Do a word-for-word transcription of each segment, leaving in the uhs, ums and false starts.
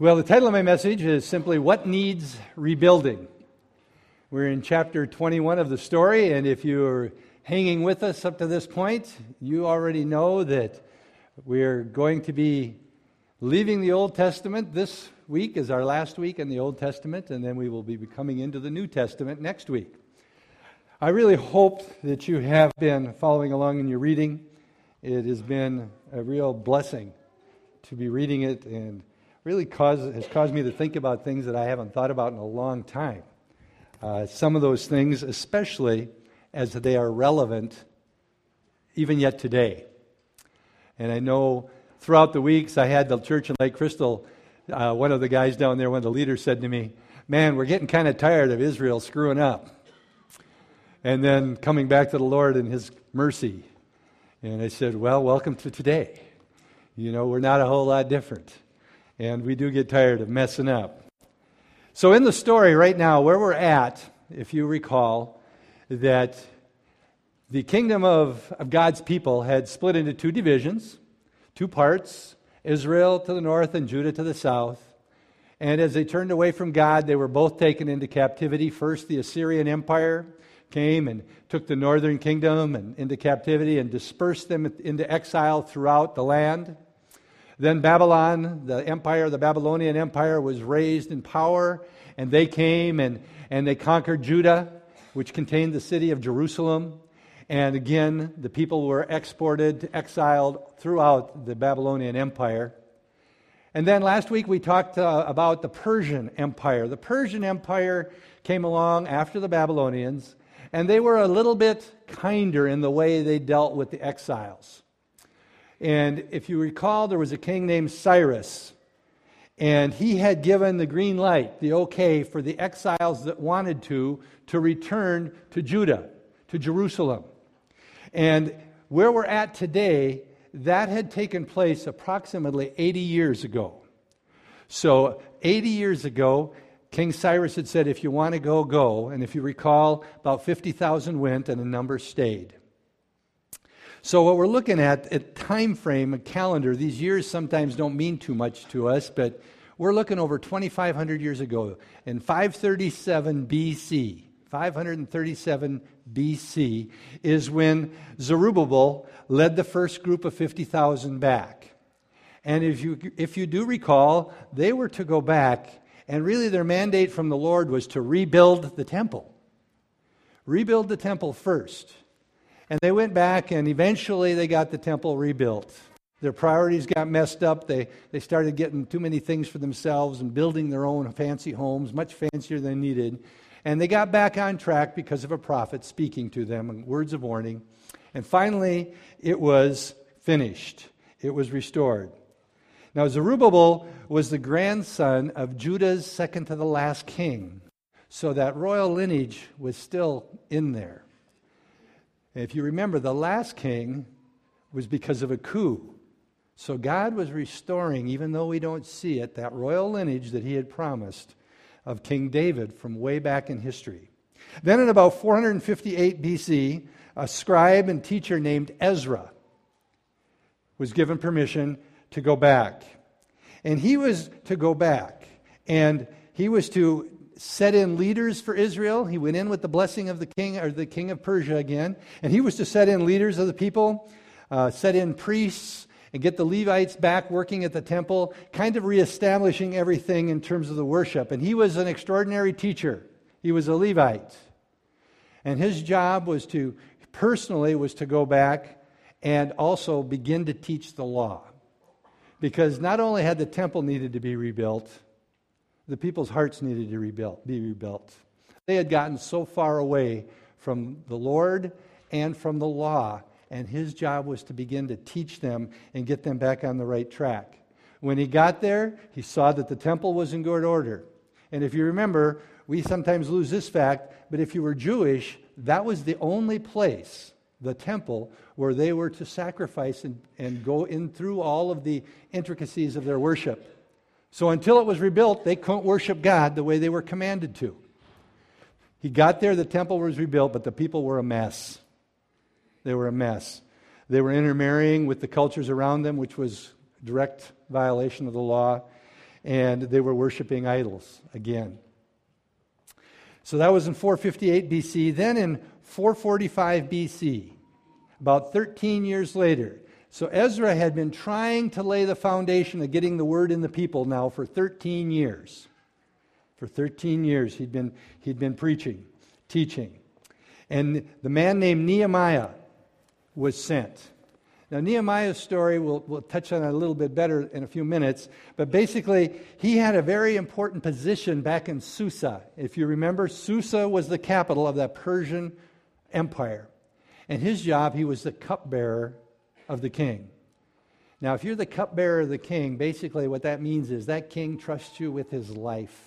Well, the title of my message is simply, What Needs Rebuilding? We're in chapter twenty-one of the story, and if you're hanging with us up to this point, you already know that we're going to be leaving the Old Testament. This week is our last week in the Old Testament, and then we will be coming into the New Testament next week. I really hope that you have been following along in your reading. It has been a real blessing to be reading it, and really cause, has caused me to think about things that I haven't thought about in a long time. Uh, some of those things, especially as they are relevant even yet today. And I know throughout the weeks I had the church in Lake Crystal, uh, one of the guys down there, one of the leaders said to me, man, we're getting kind of tired of Israel screwing up and then coming back to the Lord and His mercy. And I said, well, welcome to today. You know, we're not a whole lot different. And we do get tired of messing up. So in the story right now, where we're at, if you recall, that the kingdom of, of God's people had split into two divisions, two parts, Israel to the north and Judah to the south. And as they turned away from God, they were both taken into captivity. First, the Assyrian Empire came and took the northern kingdom and into captivity and dispersed them into exile throughout the land. Then Babylon, the empire, the Babylonian Empire was raised in power, and they came and, and they conquered Judah, which contained the city of Jerusalem. And again, the people were exported, exiled throughout the Babylonian Empire. And then last week we talked uh, about the Persian Empire. The Persian Empire came along after the Babylonians, and they were a little bit kinder in the way they dealt with the exiles. And if you recall, there was a king named Cyrus, and he had given the green light, the okay, for the exiles that wanted to, to return to Judah, to Jerusalem. And where we're at today, that had taken place approximately eighty years ago. So eighty years ago, King Cyrus had said, if you want to go, go. And if you recall, about fifty thousand went and a number stayed. So what we're looking at, a time frame, a calendar, these years sometimes don't mean too much to us, but we're looking over twenty-five hundred years ago in five thirty-seven B C. five thirty-seven B C is when Zerubbabel led the first group of fifty thousand back. And if you if you do recall, they were to go back, and really their mandate from the Lord was to rebuild the temple. Rebuild the temple first. And they went back, and eventually they got the temple rebuilt. Their priorities got messed up. They, they started getting too many things for themselves and building their own fancy homes, much fancier than needed. And they got back on track because of a prophet speaking to them in words of warning. And finally, it was finished. It was restored. Now, Zerubbabel was the grandson of Judah's second to the last king. So that royal lineage was still in there. If you remember, the last king was because of a coup. So God was restoring, even though we don't see it, that royal lineage that He had promised of King David from way back in history. Then in about four fifty-eight B C, a scribe and teacher named Ezra was given permission to go back. And he was to go back, and he was to set in leaders for Israel. He went in with the blessing of the king, or the king of Persia again, and he was to set in leaders of the people, uh, set in priests, and get the Levites back working at the temple, kind of reestablishing everything in terms of the worship. And he was an extraordinary teacher. He was a Levite. And his job was to, personally, was to go back and also begin to teach the law. Because not only had the temple needed to be rebuilt, the people's hearts needed to rebuild, be rebuilt. They had gotten so far away from the Lord and from the law, and his job was to begin to teach them and get them back on the right track. When he got there, he saw that the temple was in good order. And if you remember, we sometimes lose this fact, but if you were Jewish, that was the only place, the temple, where they were to sacrifice and, and go in through all of the intricacies of their worship. So until it was rebuilt, they couldn't worship God the way they were commanded to. He got there, the temple was rebuilt, but the people were a mess. They were a mess. They were intermarrying with the cultures around them, which was direct violation of the law. and they were worshiping idols again. So that was in four fifty-eight B C. Then in four forty-five B C, about thirteen years later, so Ezra had been trying to lay the foundation of getting the word in the people now for thirteen years. For thirteen years he'd been, he'd been preaching, teaching. And the man named Nehemiah was sent. Now Nehemiah's story, we'll, we'll touch on it a little bit better in a few minutes, but basically he had a very important position back in Susa. If you remember, Susa was the capital of that Persian Empire. And his job, he was the cupbearer of the king. Now if you're the cupbearer of the king, basically what that means is that king trusts you with his life.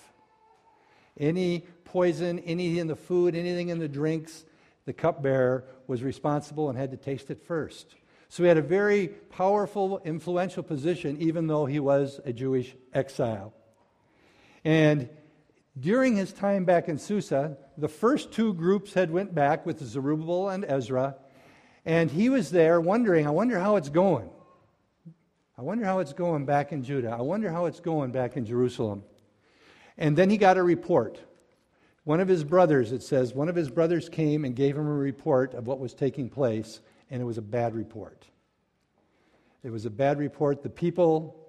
Any poison, anything in the food, anything in the drinks, the cupbearer was responsible and had to taste it first. So he had a very powerful, influential position, even though he was a Jewish exile. And during his time back in Susa, the first two groups had went back with Zerubbabel and Ezra, and he was there wondering, I wonder how it's going. I wonder how it's going back in Judah. I wonder how it's going back in Jerusalem. And then he got a report. One of his brothers, it says, one of his brothers came and gave him a report of what was taking place, and it was a bad report. It was a bad report. The people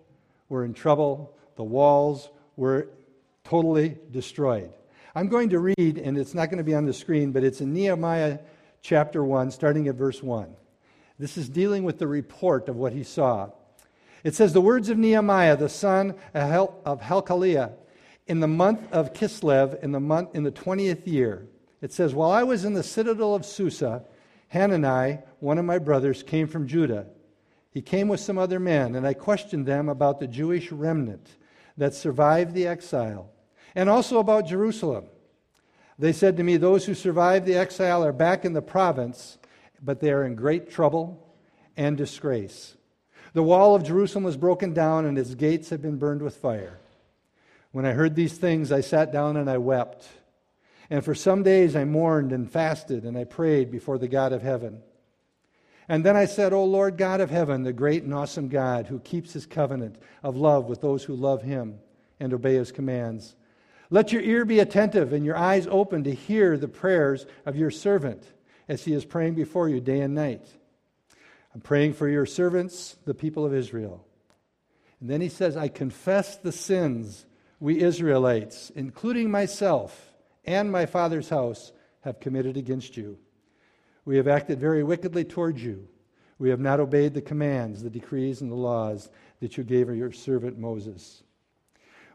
were in trouble. The walls were totally destroyed. I'm going to read, and it's not going to be on the screen, but it's in Nehemiah chapter one, starting at verse one. This is dealing with the report of what he saw. It says, the words of Nehemiah, the son of Helcaliah, in the month of Kislev, in the month in the twentieth year, it says, while I was in the citadel of Susa, Hanani, one of my brothers, came from Judah. He came with some other men, and I questioned them about the Jewish remnant that survived the exile, and also about Jerusalem. They said to me, those who survived the exile are back in the province, but they are in great trouble and disgrace. The wall of Jerusalem was broken down, and its gates have been burned with fire. When I heard these things, I sat down and I wept. And for some days I mourned and fasted, and I prayed before the God of heaven. And then I said, O Lord God of heaven, the great and awesome God who keeps his covenant of love with those who love him and obey his commands, let your ear be attentive and your eyes open to hear the prayers of your servant as he is praying before you day and night. I'm praying for your servants, the people of Israel. And then he says, I confess the sins we Israelites, including myself and my father's house, have committed against you. We have acted very wickedly towards you. We have not obeyed the commands, the decrees, and the laws that you gave your servant Moses.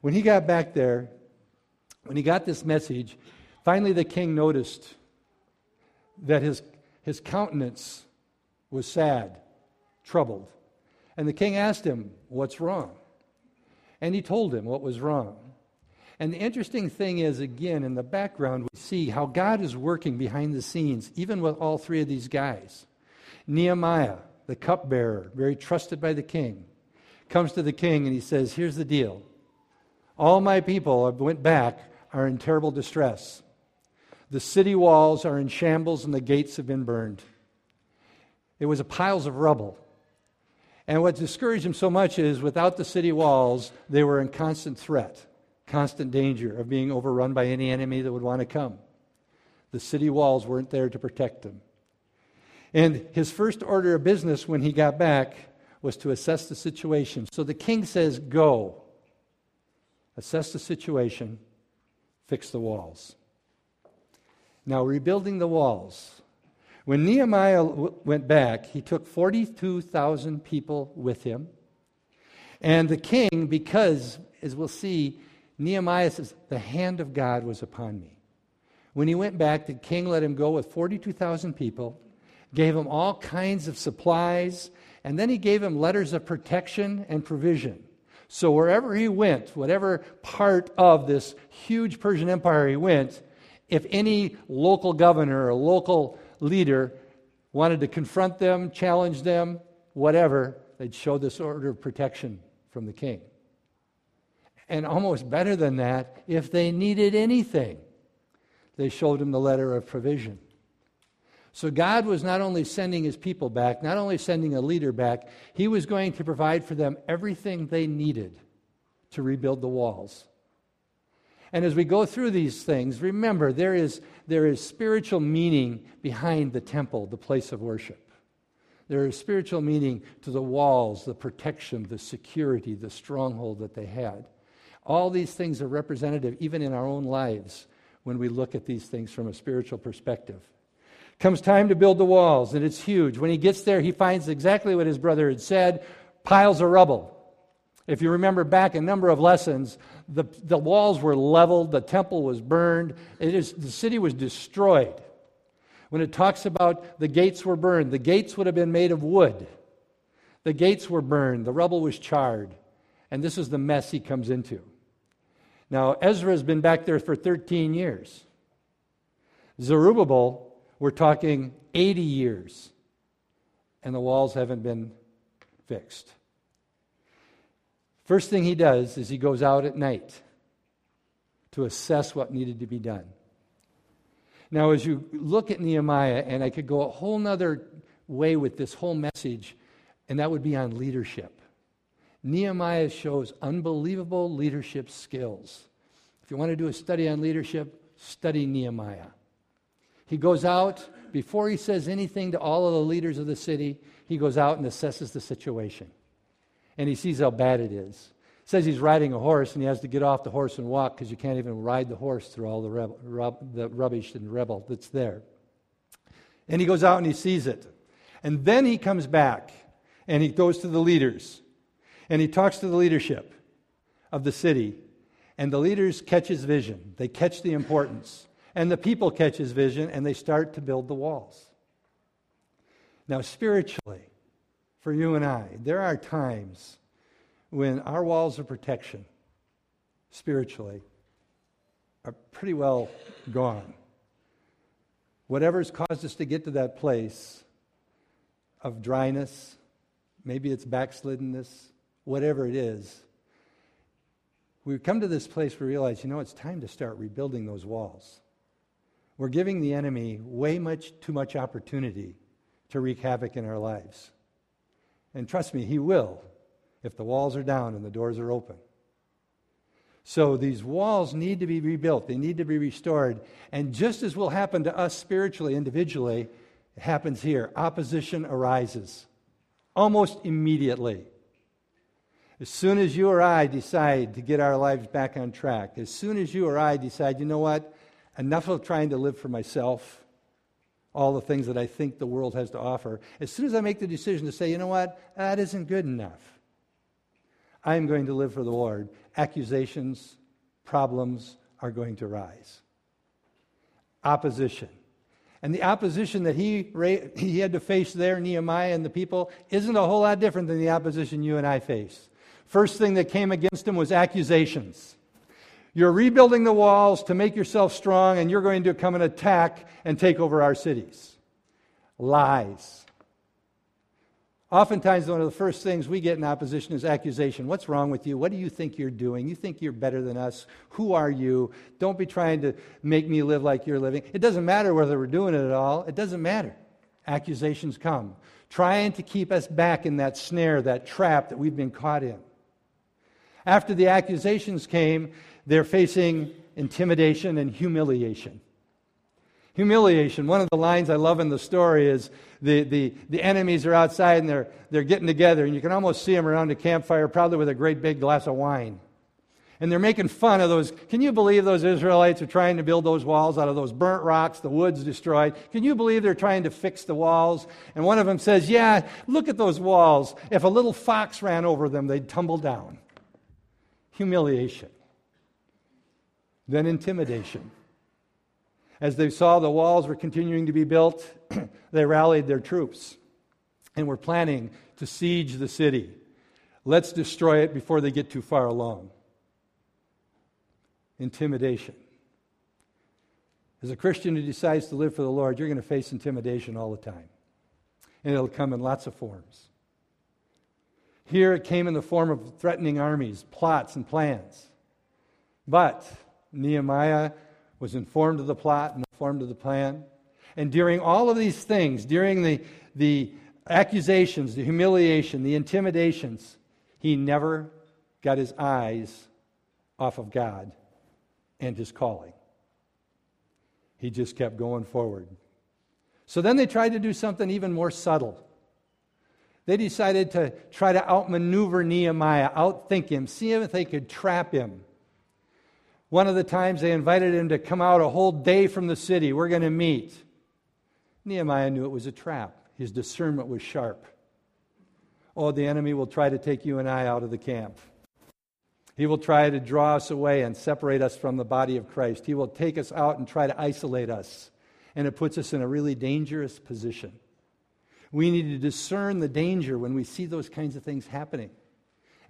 When he got back there, when he got this message, finally the king noticed that his, his countenance was sad, troubled. And the king asked him, what's wrong? And he told him what was wrong. And the interesting thing is, again, in the background, we see how God is working behind the scenes, even with all three of these guys. Nehemiah, the cupbearer, very trusted by the king, comes to the king and he says, here's the deal. All my people who went back are in terrible distress. The city walls are in shambles and the gates have been burned. It was a piles of rubble. And what discouraged him so much is without the city walls, they were in constant threat, constant danger of being overrun by any enemy that would want to come. The city walls weren't there to protect him. And his first order of business when he got back was to assess the situation. So the king says, go, assess the situation, fix the walls. Now, rebuilding the walls. When Nehemiah went back, he took forty-two thousand people with him. And the king, because, as we'll see, Nehemiah says, the hand of God was upon me. When he went back, the king let him go with forty-two thousand people, gave him all kinds of supplies, and then he gave him letters of protection and provision. So wherever he went, whatever part of this huge Persian Empire he went, if any local governor or local leader wanted to confront them, challenge them, whatever, they'd show this order of protection from the king. And almost better than that, if they needed anything, they showed him the letter of provision. So God was not only sending his people back, not only sending a leader back, he was going to provide for them everything they needed to rebuild the walls. And as we go through these things, remember, there is, there is spiritual meaning behind the temple, the place of worship. There is spiritual meaning to the walls, the protection, the security, the stronghold that they had. All these things are representative even in our own lives when we look at these things from a spiritual perspective. Comes time to build the walls, and it's huge. When he gets there, he finds exactly what his brother had said, piles of rubble. If you remember back a number of lessons, the, the walls were leveled, the temple was burned, it is, the city was destroyed. When it talks about the gates were burned, the gates would have been made of wood. The gates were burned, the rubble was charred, and this is the mess he comes into. Now, Ezra's been back there for thirteen years. Zerubbabel, we're talking eighty years, and the walls haven't been fixed. First thing he does is he goes out at night to assess what needed to be done. Now, as you look at Nehemiah, and I could go a whole nother way with this whole message, and that would be on leadership. Nehemiah shows unbelievable leadership skills. If you want to do a study on leadership, study Nehemiah. He goes out, before he says anything to all of the leaders of the city, he goes out and assesses the situation. And he sees how bad it is. It says he's riding a horse, and he has to get off the horse and walk because you can't even ride the horse through all the, rebel, rub, the rubbish and rebel that's there. And he goes out and he sees it. And then he comes back, and he goes to the leaders. And he talks to the leadership of the city. And the leaders catch his vision. They catch the importance. And the people catch his vision, and they start to build the walls. Now, spiritually, for you and I, there are times when our walls of protection, spiritually, are pretty well gone. Whatever's caused us to get to that place of dryness, maybe it's backsliddenness, whatever it is, we come to this place where we realize, you know, it's time to start rebuilding those walls. We're giving the enemy way much too much opportunity to wreak havoc in our lives. And trust me, he will if the walls are down and the doors are open. So these walls need to be rebuilt. They need to be restored. And just as will happen to us spiritually, individually, it happens here. Opposition arises almost immediately. As soon as you or I decide to get our lives back on track, as soon as you or I decide, you know what, enough of trying to live for myself, all the things that I think the world has to offer. As soon as I make the decision to say, you know what, that isn't good enough, I'm going to live for the Lord, accusations, problems are going to rise. Opposition. And the opposition that he he had to face there, Nehemiah and the people, isn't a whole lot different than the opposition you and I face. First thing that came against him was accusations. You're rebuilding the walls to make yourself strong, and you're going to come and attack and take over our cities. Lies. Oftentimes, one of the first things we get in opposition is accusation. What's wrong with you? What do you think you're doing? You think you're better than us. Who are you? Don't be trying to make me live like you're living. It doesn't matter whether we're doing it at all. It doesn't matter. Accusations come, trying to keep us back in that snare, that trap that we've been caught in. After the accusations came, they're facing intimidation and humiliation. Humiliation. One of the lines I love in the story is the, the, the enemies are outside and they're, they're getting together, and you can almost see them around a campfire, probably with a great big glass of wine. And they're making fun of those. Can you believe those Israelites are trying to build those walls out of those burnt rocks, the wood's destroyed? Can you believe they're trying to fix the walls? And one of them says, yeah, look at those walls. If a little fox ran over them, they'd tumble down. Humiliation. Then intimidation. As they saw the walls were continuing to be built, they rallied their troops and were planning to siege the city. Let's destroy it before they get too far along. Intimidation. As a Christian who decides to live for the Lord, you're going to face intimidation all the time. And it'll come in lots of forms. Here it came in the form of threatening armies, plots, and plans. But Nehemiah was informed of the plot and informed of the plan. And during all of these things, during the, the accusations, the humiliation, the intimidations, he never got his eyes off of God and his calling. He just kept going forward. So then they tried to do something even more subtle. They decided to try to outmaneuver Nehemiah, outthink him, see if they could trap him. One of the times they invited him to come out a whole day from the city. We're going to meet. Nehemiah knew it was a trap. His discernment was sharp. Oh, the enemy will try to take you and I out of the camp. He will try to draw us away and separate us from the body of Christ. He will take us out and try to isolate us. And it puts us in a really dangerous position. We need to discern the danger when we see those kinds of things happening.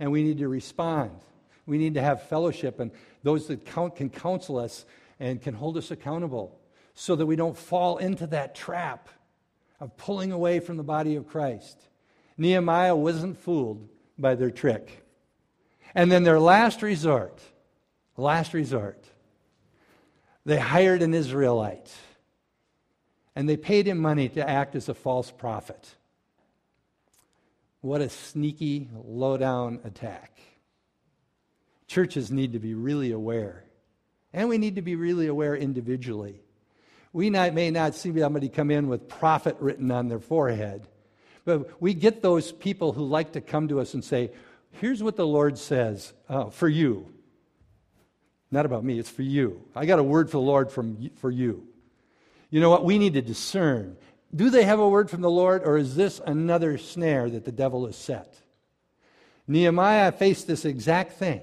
And we need to respond. We need to have fellowship and those that count can counsel us and can hold us accountable so that we don't fall into that trap of pulling away from the body of Christ. Nehemiah wasn't fooled by their trick. And then their last resort, last resort, they hired an Israelite. And they paid him money to act as a false prophet. What a sneaky, low-down attack. Churches need to be really aware. And we need to be really aware individually. We not, may not see somebody come in with prophet written on their forehead. But we get those people who like to come to us and say, here's what the Lord says uh, for you. Not about me, it's for you. I got a word for the Lord from, for you. You know what? We need to discern. Do they have a word from the Lord, or is this another snare that the devil has set? Nehemiah faced this exact thing.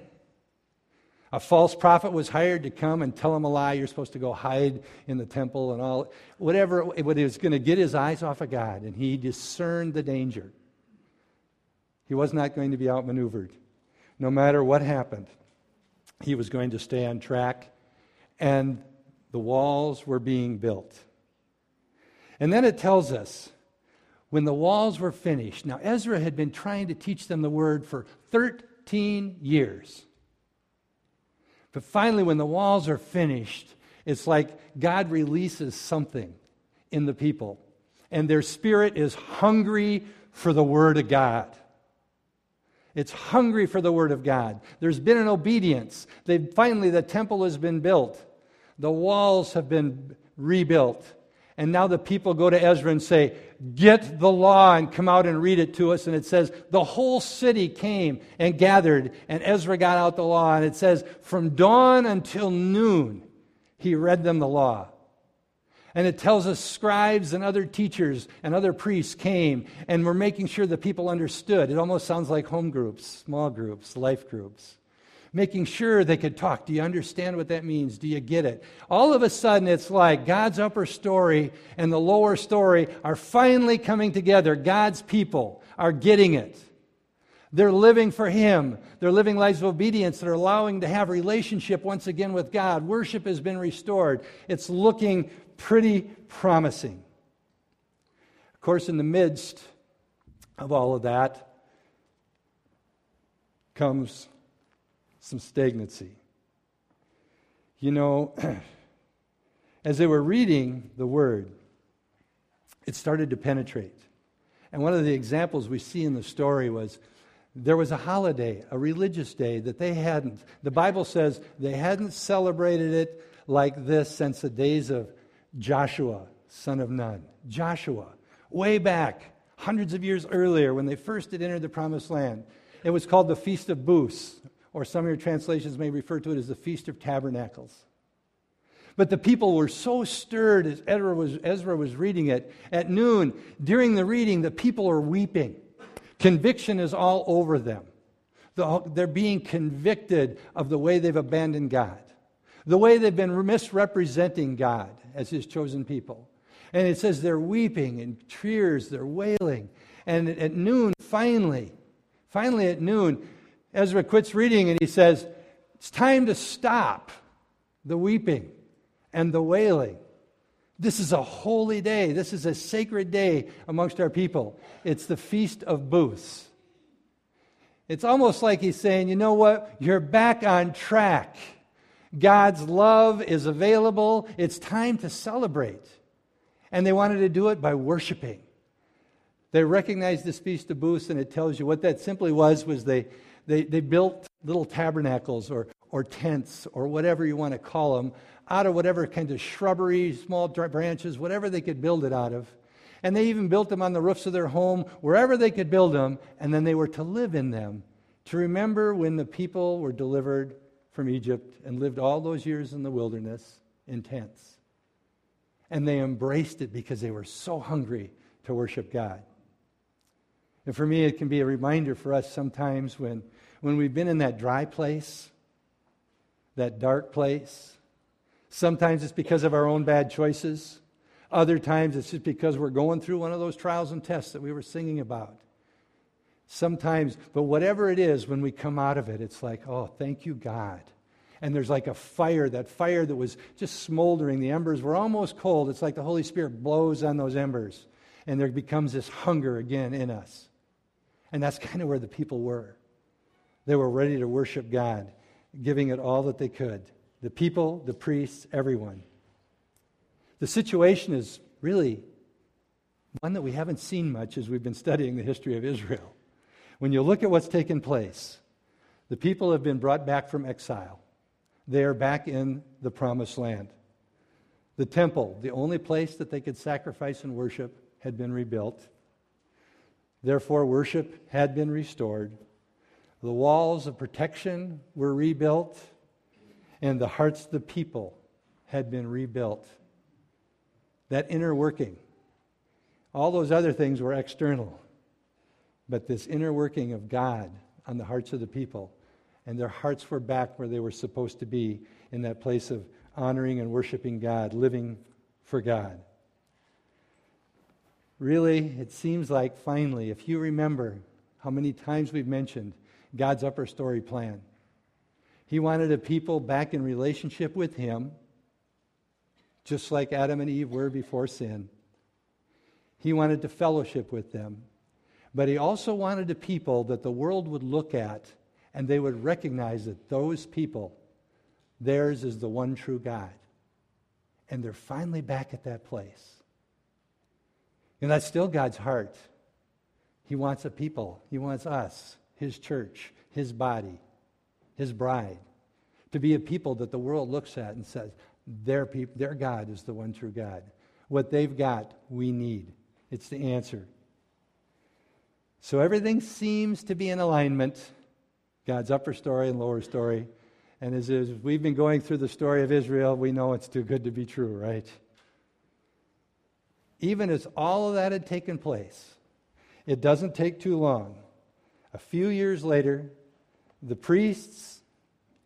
A false prophet was hired to come and tell him a lie. You're supposed to go hide in the temple and all. Whatever, what he was going to get his eyes off of God, and he discerned the danger. He was not going to be outmaneuvered. No matter what happened, he was going to stay on track, and the walls were being built. And then it tells us, when the walls were finished. Now, Ezra had been trying to teach them the word for thirteen years. But finally, when the walls are finished, it's like God releases something in the people. And their spirit is hungry for the word of God. It's hungry for the word of God. There's been an obedience. They've, finally, the temple has been built. The walls have been rebuilt. And now the people go to Ezra and say, get the law and come out and read it to us. And it says, the whole city came and gathered, and Ezra got out the law. And it says, from dawn until noon, he read them the law. And it tells us scribes and other teachers and other priests came and were making sure the people understood. It almost sounds like home groups, small groups, life groups. Making sure they could talk. Do you understand what that means? Do you get it? All of a sudden, it's like God's upper story and the lower story are finally coming together. God's people are getting it. They're living for Him. They're living lives of obedience that are allowing to have relationship once again with God. Worship has been restored. It's looking pretty promising. Of course, in the midst of all of that comes some stagnancy. You know, as they were reading the Word, it started to penetrate. And one of the examples we see in the story was there was a holiday, a religious day that they hadn't. The Bible says they hadn't celebrated it like this since the days of Joshua, son of Nun. Joshua, way back, hundreds of years earlier when they first had entered the Promised Land. It was called the Feast of Booths. Or some of your translations may refer to it as the Feast of Tabernacles. But the people were so stirred as Ezra was, Ezra was reading it. At noon, during the reading, the people are weeping. Conviction is all over them. The, they're being convicted of the way they've abandoned God. The way they've been misrepresenting God as His chosen people. And it says they're weeping and tears, they're wailing. And at noon, finally, finally at noon, Ezra quits reading and he says, it's time to stop the weeping and the wailing. This is a holy day. This is a sacred day amongst our people. It's the Feast of Booths. It's almost like he's saying, you know what? You're back on track. God's love is available. It's time to celebrate. And they wanted to do it by worshiping. They recognized this Feast of Booths, and it tells you what that simply was, was they... They, they built little tabernacles or or tents or whatever you want to call them, out of whatever kind of shrubbery, small branches, whatever they could build it out of. And they even built them on the roofs of their home, wherever they could build them, and then they were to live in them, to remember when the people were delivered from Egypt and lived all those years in the wilderness in tents. And they embraced it because they were so hungry to worship God. And for me, it can be a reminder for us sometimes when, when we've been in that dry place, that dark place. Sometimes it's because of our own bad choices. Other times it's just because we're going through one of those trials and tests that we were singing about. Sometimes, but whatever it is, when we come out of it, it's like, oh, thank you, God. And there's like a fire, that fire that was just smoldering. The embers were almost cold. It's like the Holy Spirit blows on those embers. And there becomes this hunger again in us. And that's kind of where the people were. They were ready to worship God, giving it all that they could. The people, the priests, everyone. The situation is really one that we haven't seen much as we've been studying the history of Israel. When you look at what's taken place, the people have been brought back from exile. They are back in the Promised Land. The temple, the only place that they could sacrifice and worship, had been rebuilt. Therefore, worship had been restored. The walls of protection were rebuilt, and the hearts of the people had been rebuilt. That inner working. All those other things were external, but this inner working of God on the hearts of the people, and their hearts were back where they were supposed to be, in that place of honoring and worshiping God, living for God. Really, it seems like finally, if you remember how many times we've mentioned God's upper story plan. He wanted a people back in relationship with Him, just like Adam and Eve were before sin. He wanted to fellowship with them. But He also wanted a people that the world would look at and they would recognize that those people, theirs is the one true God. And they're finally back at that place. And that's still God's heart. He wants a people. He wants us, His church, His body, His bride, to be a people that the world looks at and says, their peop- their God is the one true God. What they've got, we need. It's the answer. So everything seems to be in alignment, God's upper story and lower story. And as we've been going through the story of Israel, we know it's too good to be true, right? Even as all of that had taken place, it doesn't take too long. A few years later, the priests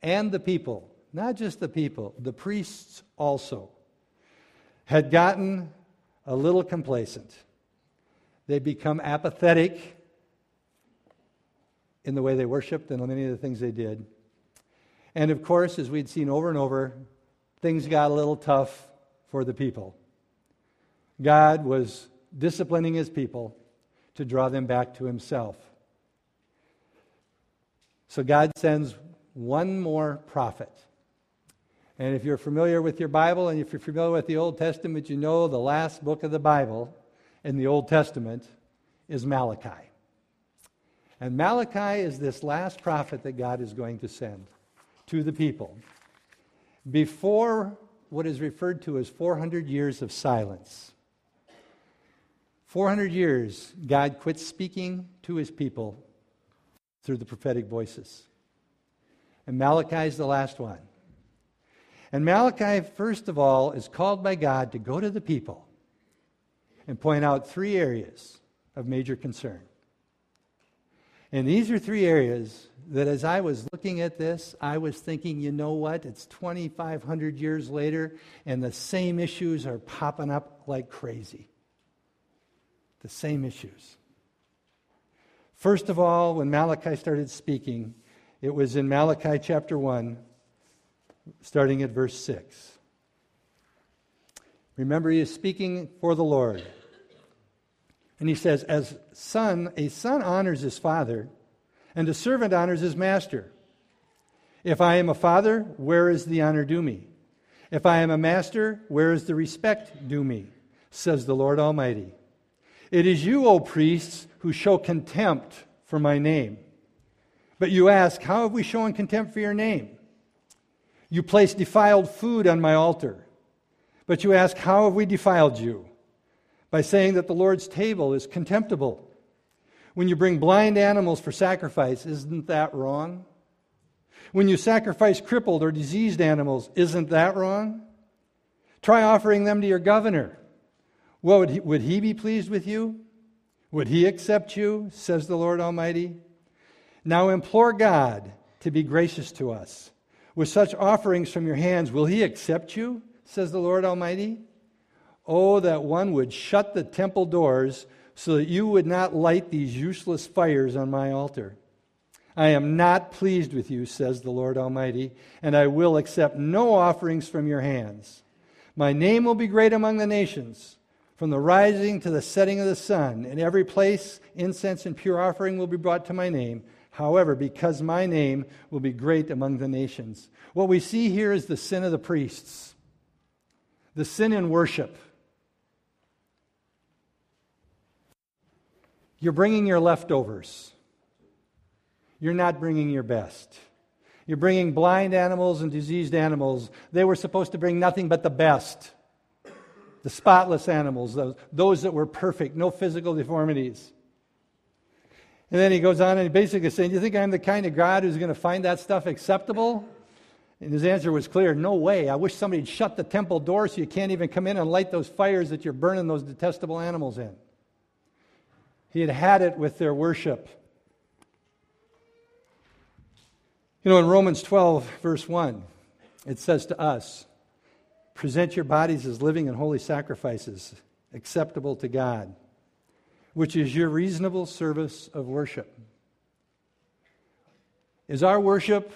and the people, not just the people, the priests also, had gotten a little complacent. They become apathetic in the way they worshiped and many of the things they did. And of course, as we'd seen over and over, things got a little tough for the people. God was disciplining His people to draw them back to Himself. So God sends one more prophet. And if you're familiar with your Bible and if you're familiar with the Old Testament, you know the last book of the Bible in the Old Testament is Malachi. And Malachi is this last prophet that God is going to send to the people before what is referred to as four hundred years of silence. four hundred years, God quit speaking to His people through the prophetic voices. And Malachi is the last one. And Malachi, first of all, is called by God to go to the people and point out three areas of major concern. And these are three areas that as I was looking at this, I was thinking, you know what? It's twenty-five hundred years later, and the same issues are popping up like crazy. The same issues. First of all, when Malachi started speaking, it was in Malachi chapter one, starting at verse six. Remember, he is speaking for the Lord. And he says, as son, a son honors his father, and a servant honors his master. If I am a father, where is the honor due me? If I am a master, where is the respect due me? Says the Lord Almighty. It is you, O priests, who show contempt for my name. But you ask, how have we shown contempt for your name? You place defiled food on my altar. But you ask, how have we defiled you? By saying that the Lord's table is contemptible. When you bring blind animals for sacrifice, isn't that wrong? When you sacrifice crippled or diseased animals, isn't that wrong? Try offering them to your governor. What would he, would he be pleased with you? Would he accept you, says the Lord Almighty? Now implore God to be gracious to us. With such offerings from your hands, will he accept you, says the Lord Almighty? Oh, that one would shut the temple doors so that you would not light these useless fires on my altar. I am not pleased with you, says the Lord Almighty, and I will accept no offerings from your hands. My name will be great among the nations, from the rising to the setting of the sun. In every place, incense and pure offering will be brought to my name. However, because my name will be great among the nations. What we see here is the sin of the priests, the sin in worship. You're bringing your leftovers. You're not bringing your best. You're bringing blind animals and diseased animals. They were supposed to bring nothing but the best. The spotless animals, those, those that were perfect, no physical deformities. And then he goes on and basically saying, do you think I'm the kind of God who's going to find that stuff acceptable? And his answer was clear, no way. I wish somebody would shut the temple door so you can't even come in and light those fires that you're burning those detestable animals in. He had had it with their worship. You know, in Romans twelve, verse one, it says to us, present your bodies as living and holy sacrifices, acceptable to God, which is your reasonable service of worship. Is our worship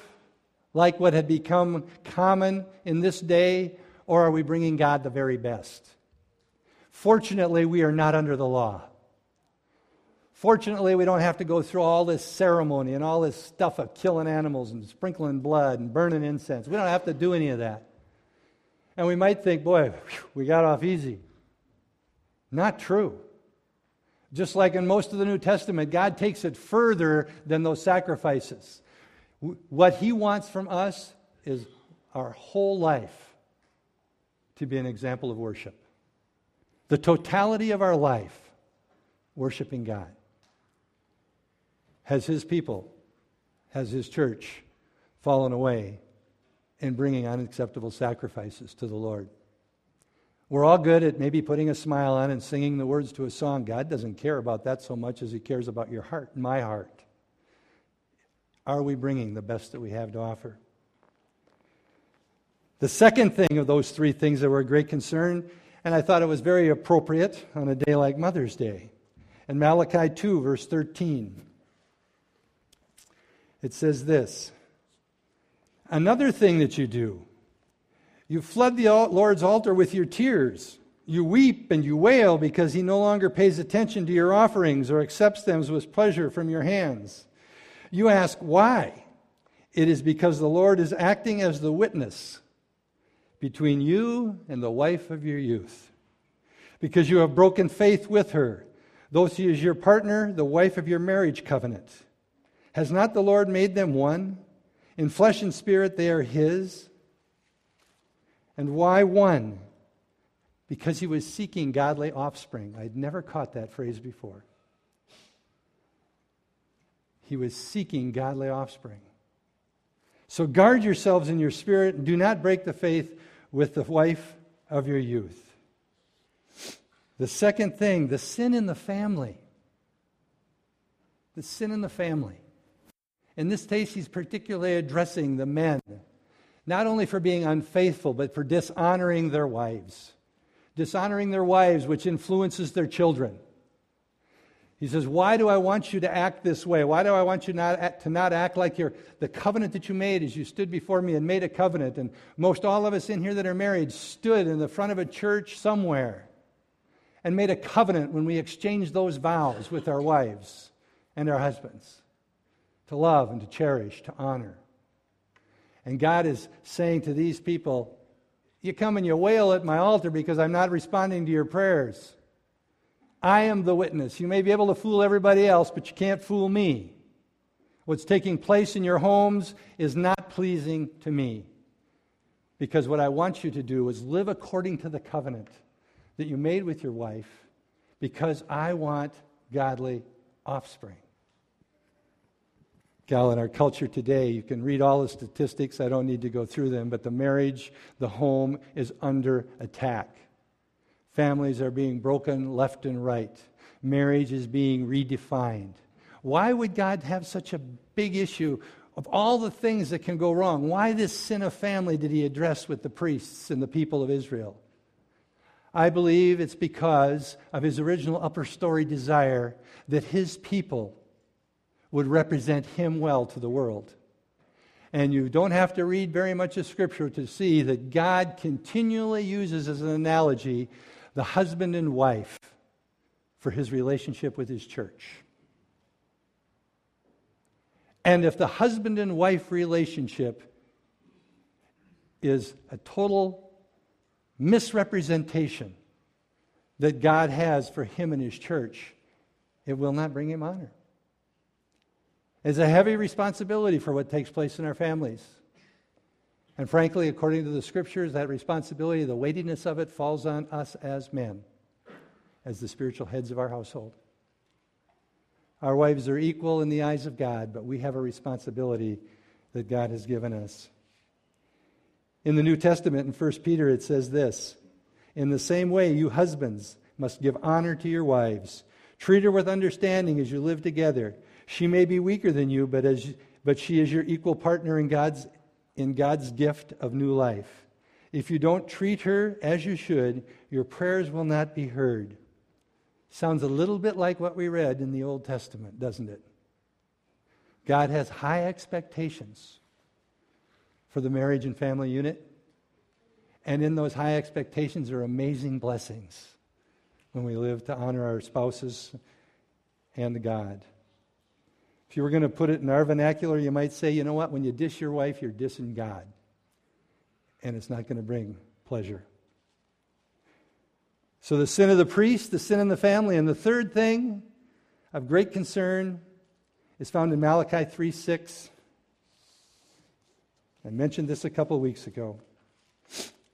like what had become common in this day, or are we bringing God the very best? Fortunately, we are not under the law. Fortunately, we don't have to go through all this ceremony and all this stuff of killing animals and sprinkling blood and burning incense. We don't have to do any of that. And we might think, boy, we got off easy. Not true. Just like in most of the New Testament, God takes it further than those sacrifices. What he wants from us is our whole life to be an example of worship. The totality of our life, worshiping God. Has his people, has his church fallen away in bringing unacceptable sacrifices to the Lord? We're all good at maybe putting a smile on and singing the words to a song. God doesn't care about that so much as he cares about your heart and my heart. Are we bringing the best that we have to offer? The second thing of those three things that were a great concern, and I thought it was very appropriate on a day like Mother's Day. In Malachi two, verse thirteen, it says this, another thing that you do, you flood the Lord's altar with your tears. You weep and you wail because he no longer pays attention to your offerings or accepts them with pleasure from your hands. You ask, why? It is because the Lord is acting as the witness between you and the wife of your youth, because you have broken faith with her, though she is your partner, the wife of your marriage covenant. Has not the Lord made them one? In flesh and spirit they are his. And why one? Because he was seeking godly offspring. I'd never caught that phrase before. He was seeking godly offspring. So guard yourselves in your spirit and do not break the faith with the wife of your youth. The second thing, the sin in the family. The sin in the family. In this case, he's particularly addressing the men, not only for being unfaithful, but for dishonoring their wives. Dishonoring their wives, which influences their children. He says, why do I want you to act this way? Why do I want you not act, to not act like your, the covenant that you made as you stood before me and made a covenant? And most all of us in here that are married stood in the front of a church somewhere and made a covenant when we exchanged those vows with our wives and our husbands, to love and to cherish, to honor. And God is saying to these people, you come and you wail at my altar because I'm not responding to your prayers. I am the witness. You may be able to fool everybody else, but you can't fool me. What's taking place in your homes is not pleasing to me. Because what I want you to do is live according to the covenant that you made with your wife, because I want godly offspring. Gal, in our culture today, you can read all the statistics. I don't need to go through them, but the marriage, the home is under attack. Families are being broken left and right. Marriage is being redefined. Why would God have such a big issue of all the things that can go wrong? Why this sin of family did he address with the priests and the people of Israel? I believe it's because of his original upper story desire that his people would represent him well to the world. And you don't have to read very much of Scripture to see that God continually uses as an analogy the husband and wife for his relationship with his church. And if the husband and wife relationship is a total misrepresentation that God has for him and his church, it will not bring him honor. It's a heavy responsibility for what takes place in our families. And frankly, according to the Scriptures, that responsibility, the weightiness of it, falls on us as men, as the spiritual heads of our household. Our wives are equal in the eyes of God, but we have a responsibility that God has given us. In the New Testament, in First Peter, it says this, "In the same way, you husbands must give honor to your wives. Treat her with understanding as you live together. She may be weaker than you, but as but she is your equal partner in God's in God's gift of new life. If you don't treat her as you should, your prayers will not be heard." Sounds a little bit like what we read in the Old Testament, doesn't it? God has high expectations for the marriage and family unit, and in those high expectations are amazing blessings when we live to honor our spouses and God. If you were going to put it in our vernacular, you might say, you know what, when you diss your wife, you're dissing God. And it's not going to bring pleasure. So the sin of the priest, the sin in the family. And the third thing of great concern is found in Malachi three six. I mentioned this a couple of weeks ago.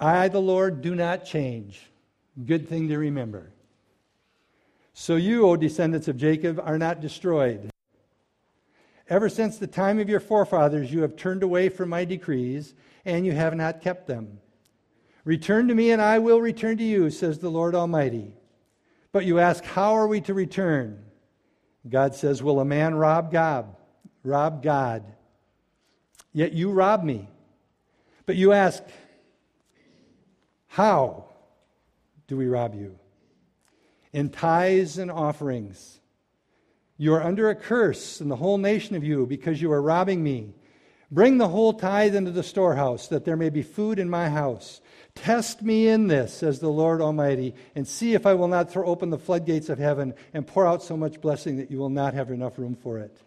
I, the Lord, do not change. Good thing to remember. So you, O descendants of Jacob, are not destroyed. Ever since the time of your forefathers, you have turned away from my decrees, and you have not kept them. Return to me, and I will return to you, says the Lord Almighty. But you ask, how are we to return? God says, will a man rob God? Rob God? Yet you rob me. But you ask, how do we rob you? In tithes and offerings. You are under a curse, and the whole nation of you, because you are robbing me. Bring the whole tithe into the storehouse, that there may be food in my house. Test me in this, says the Lord Almighty, and see if I will not throw open the floodgates of heaven and pour out so much blessing that you will not have enough room for it.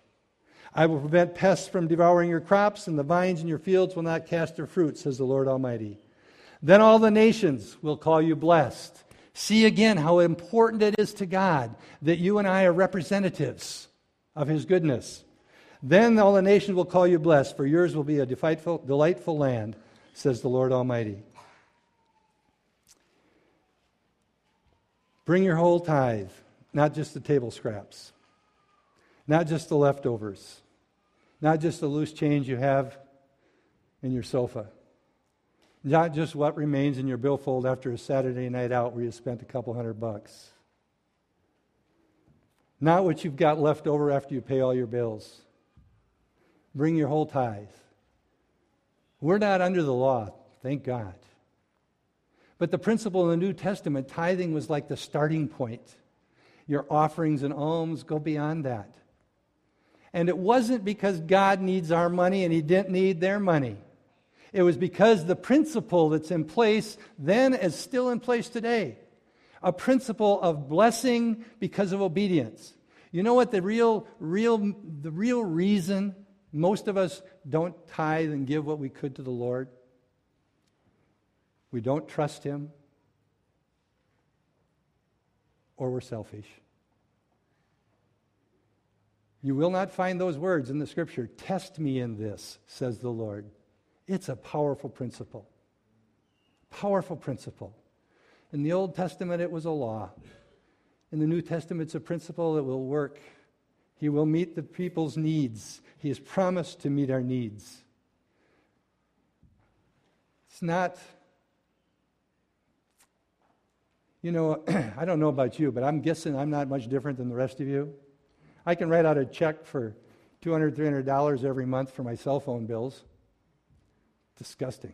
I will prevent pests from devouring your crops, and the vines in your fields will not cast their fruit, says the Lord Almighty. Then all the nations will call you blessed. See again how important it is to God that you and I are representatives of his goodness. Then all the nations will call you blessed, for yours will be a delightful, delightful land, says the Lord Almighty. Bring your whole tithe, not just the table scraps, not just the leftovers, not just the loose change you have in your sofa. Not just what remains in your billfold after a Saturday night out where you spent a couple hundred bucks. Not what you've got left over after you pay all your bills. Bring your whole tithe. We're not under the law, thank God. But the principle in the New Testament, tithing was like the starting point. Your offerings and alms go beyond that. And it wasn't because God needs our money and he didn't need their money. It was because the principle that's in place then is still in place today. A principle of blessing because of obedience. You know what the real, real, the real reason most of us don't tithe and give what we could to the Lord? We don't trust him, or we're selfish. You will not find those words in the scripture. Test me in this, says the Lord. It's a powerful principle. Powerful principle. In the Old Testament, it was a law. In the New Testament, it's a principle that will work. He will meet the people's needs. He has promised to meet our needs. It's not, you know, I don't know about you, but I'm guessing I'm not much different than the rest of you. I can write out a check for two hundred dollars, three hundred dollars every month for my cell phone bills. Disgusting.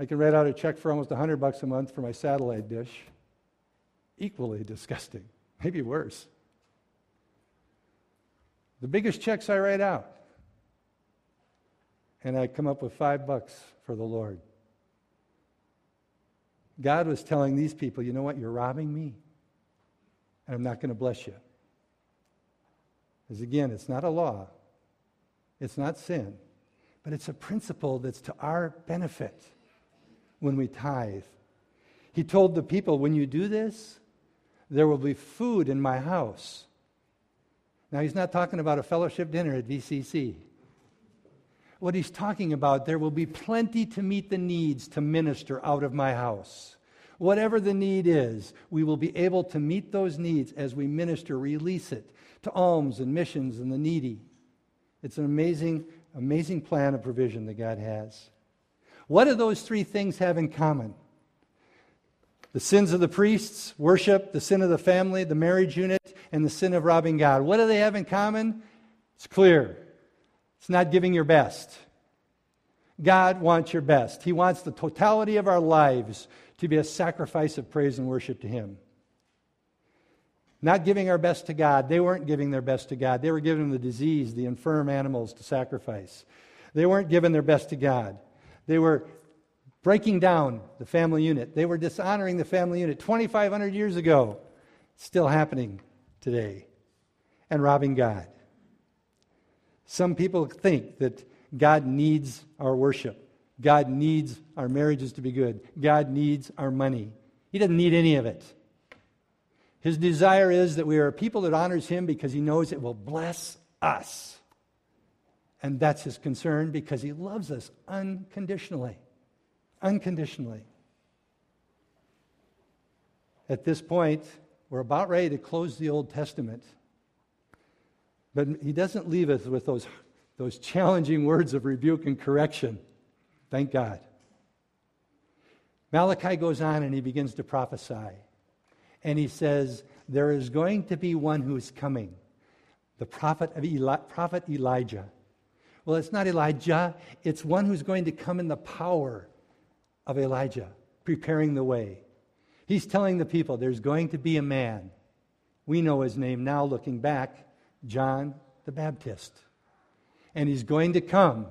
I can write out a check for almost one hundred bucks a month for my satellite dish. Equally disgusting, maybe worse. The biggest checks I write out, and I come up with five bucks for the Lord. God was telling these people, you know what, you're robbing me, and I'm not going to bless you. Because again, it's not a law, it's not sin, but it's a principle that's to our benefit when we tithe. He told the people, when you do this, there will be food in my house. Now, he's not talking about a fellowship dinner at V C C. What he's talking about, there will be plenty to meet the needs to minister out of my house. Whatever the need is, we will be able to meet those needs as we minister, release it to alms and missions and the needy. It's an amazing, amazing plan of provision that God has. What do those three things have in common? The sins of the priests, worship, the sin of the family, the marriage unit, and the sin of robbing God. What do they have in common? It's clear. It's not giving your best. God wants your best. He wants the totality of our lives to be a sacrifice of praise and worship to Him. Not giving our best to God. They weren't giving their best to God. They were giving the disease, the infirm animals to sacrifice. They weren't giving their best to God. They were breaking down the family unit. They were dishonoring the family unit twenty-five hundred years ago. Still happening today. And robbing God. Some people think that God needs our worship. God needs our marriages to be good. God needs our money. He doesn't need any of it. His desire is that we are a people that honors Him because He knows it will bless us. And that's His concern because He loves us unconditionally. Unconditionally. At this point, we're about ready to close the Old Testament. But He doesn't leave us with those, those challenging words of rebuke and correction. Thank God. Malachi goes on and he begins to prophesy. And he says, there is going to be one who is coming. The prophet of Eli- prophet Elijah. Well, it's not Elijah. It's one who's going to come in the power of Elijah, preparing the way. He's telling the people, there's going to be a man. We know his name now, looking back, John the Baptist. And he's going to come,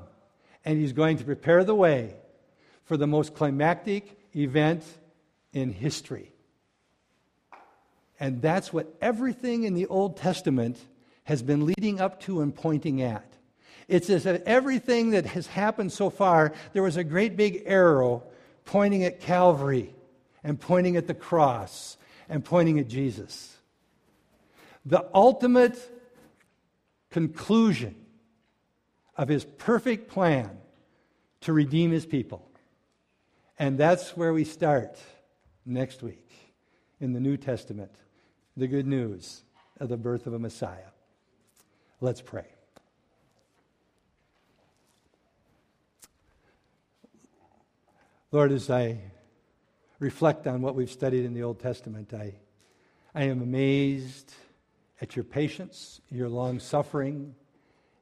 and he's going to prepare the way for the most climactic event in history. And that's what everything in the Old Testament has been leading up to and pointing at. It's as if everything that has happened so far, there was a great big arrow pointing at Calvary and pointing at the cross and pointing at Jesus. The ultimate conclusion of His perfect plan to redeem His people. And that's where we start next week in the New Testament, the good news of the birth of a Messiah. Let's pray. Lord, as I reflect on what we've studied in the Old Testament, I, I am amazed at your patience, your long suffering,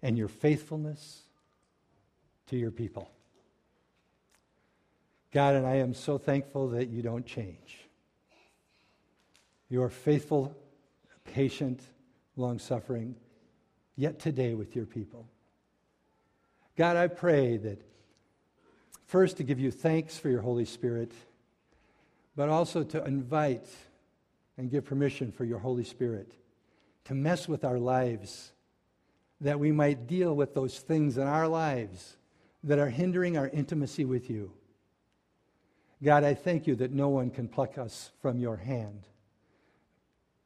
and your faithfulness to your people. God, and I am so thankful that you don't change. You are faithful, patient, long suffering, yet today with your people. God, I pray that first, to give you thanks for your Holy Spirit, but also to invite and give permission for your Holy Spirit to mess with our lives, that we might deal with those things in our lives that are hindering our intimacy with you. God, I thank you that no one can pluck us from your hand.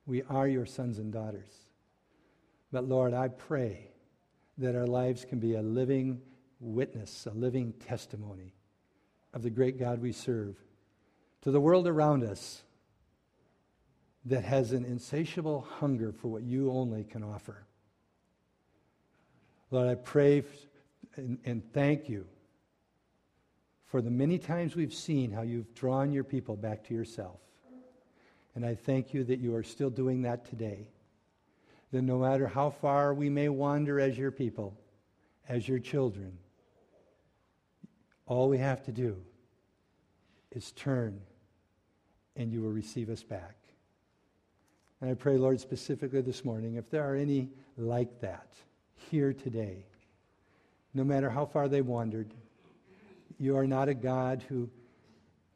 We are your sons and daughters. But Lord, I pray that our lives can be a living witness, a living testimony of the great God we serve to the world around us that has an insatiable hunger for what you only can offer. Lord, I pray and, and thank you for the many times we've seen how you've drawn your people back to yourself. And I thank you that you are still doing that today. That no matter how far we may wander as your people, as your children, all we have to do is turn and you will receive us back. And I pray, Lord, specifically this morning, if there are any like that here today, no matter how far they wandered, you are not a God who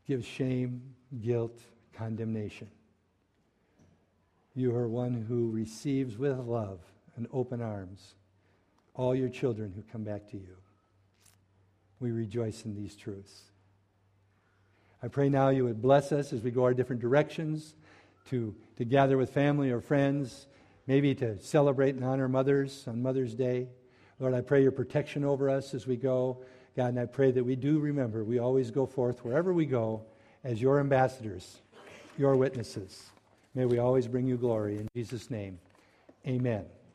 gives shame, guilt, condemnation. You are one who receives with love and open arms all your children who come back to you. We rejoice in these truths. I pray now you would bless us as we go our different directions to, to gather with family or friends, maybe to celebrate and honor mothers on Mother's Day. Lord, I pray your protection over us as we go. God, and I pray that we do remember we always go forth wherever we go as your ambassadors, your witnesses. May we always bring you glory. In Jesus' name, amen.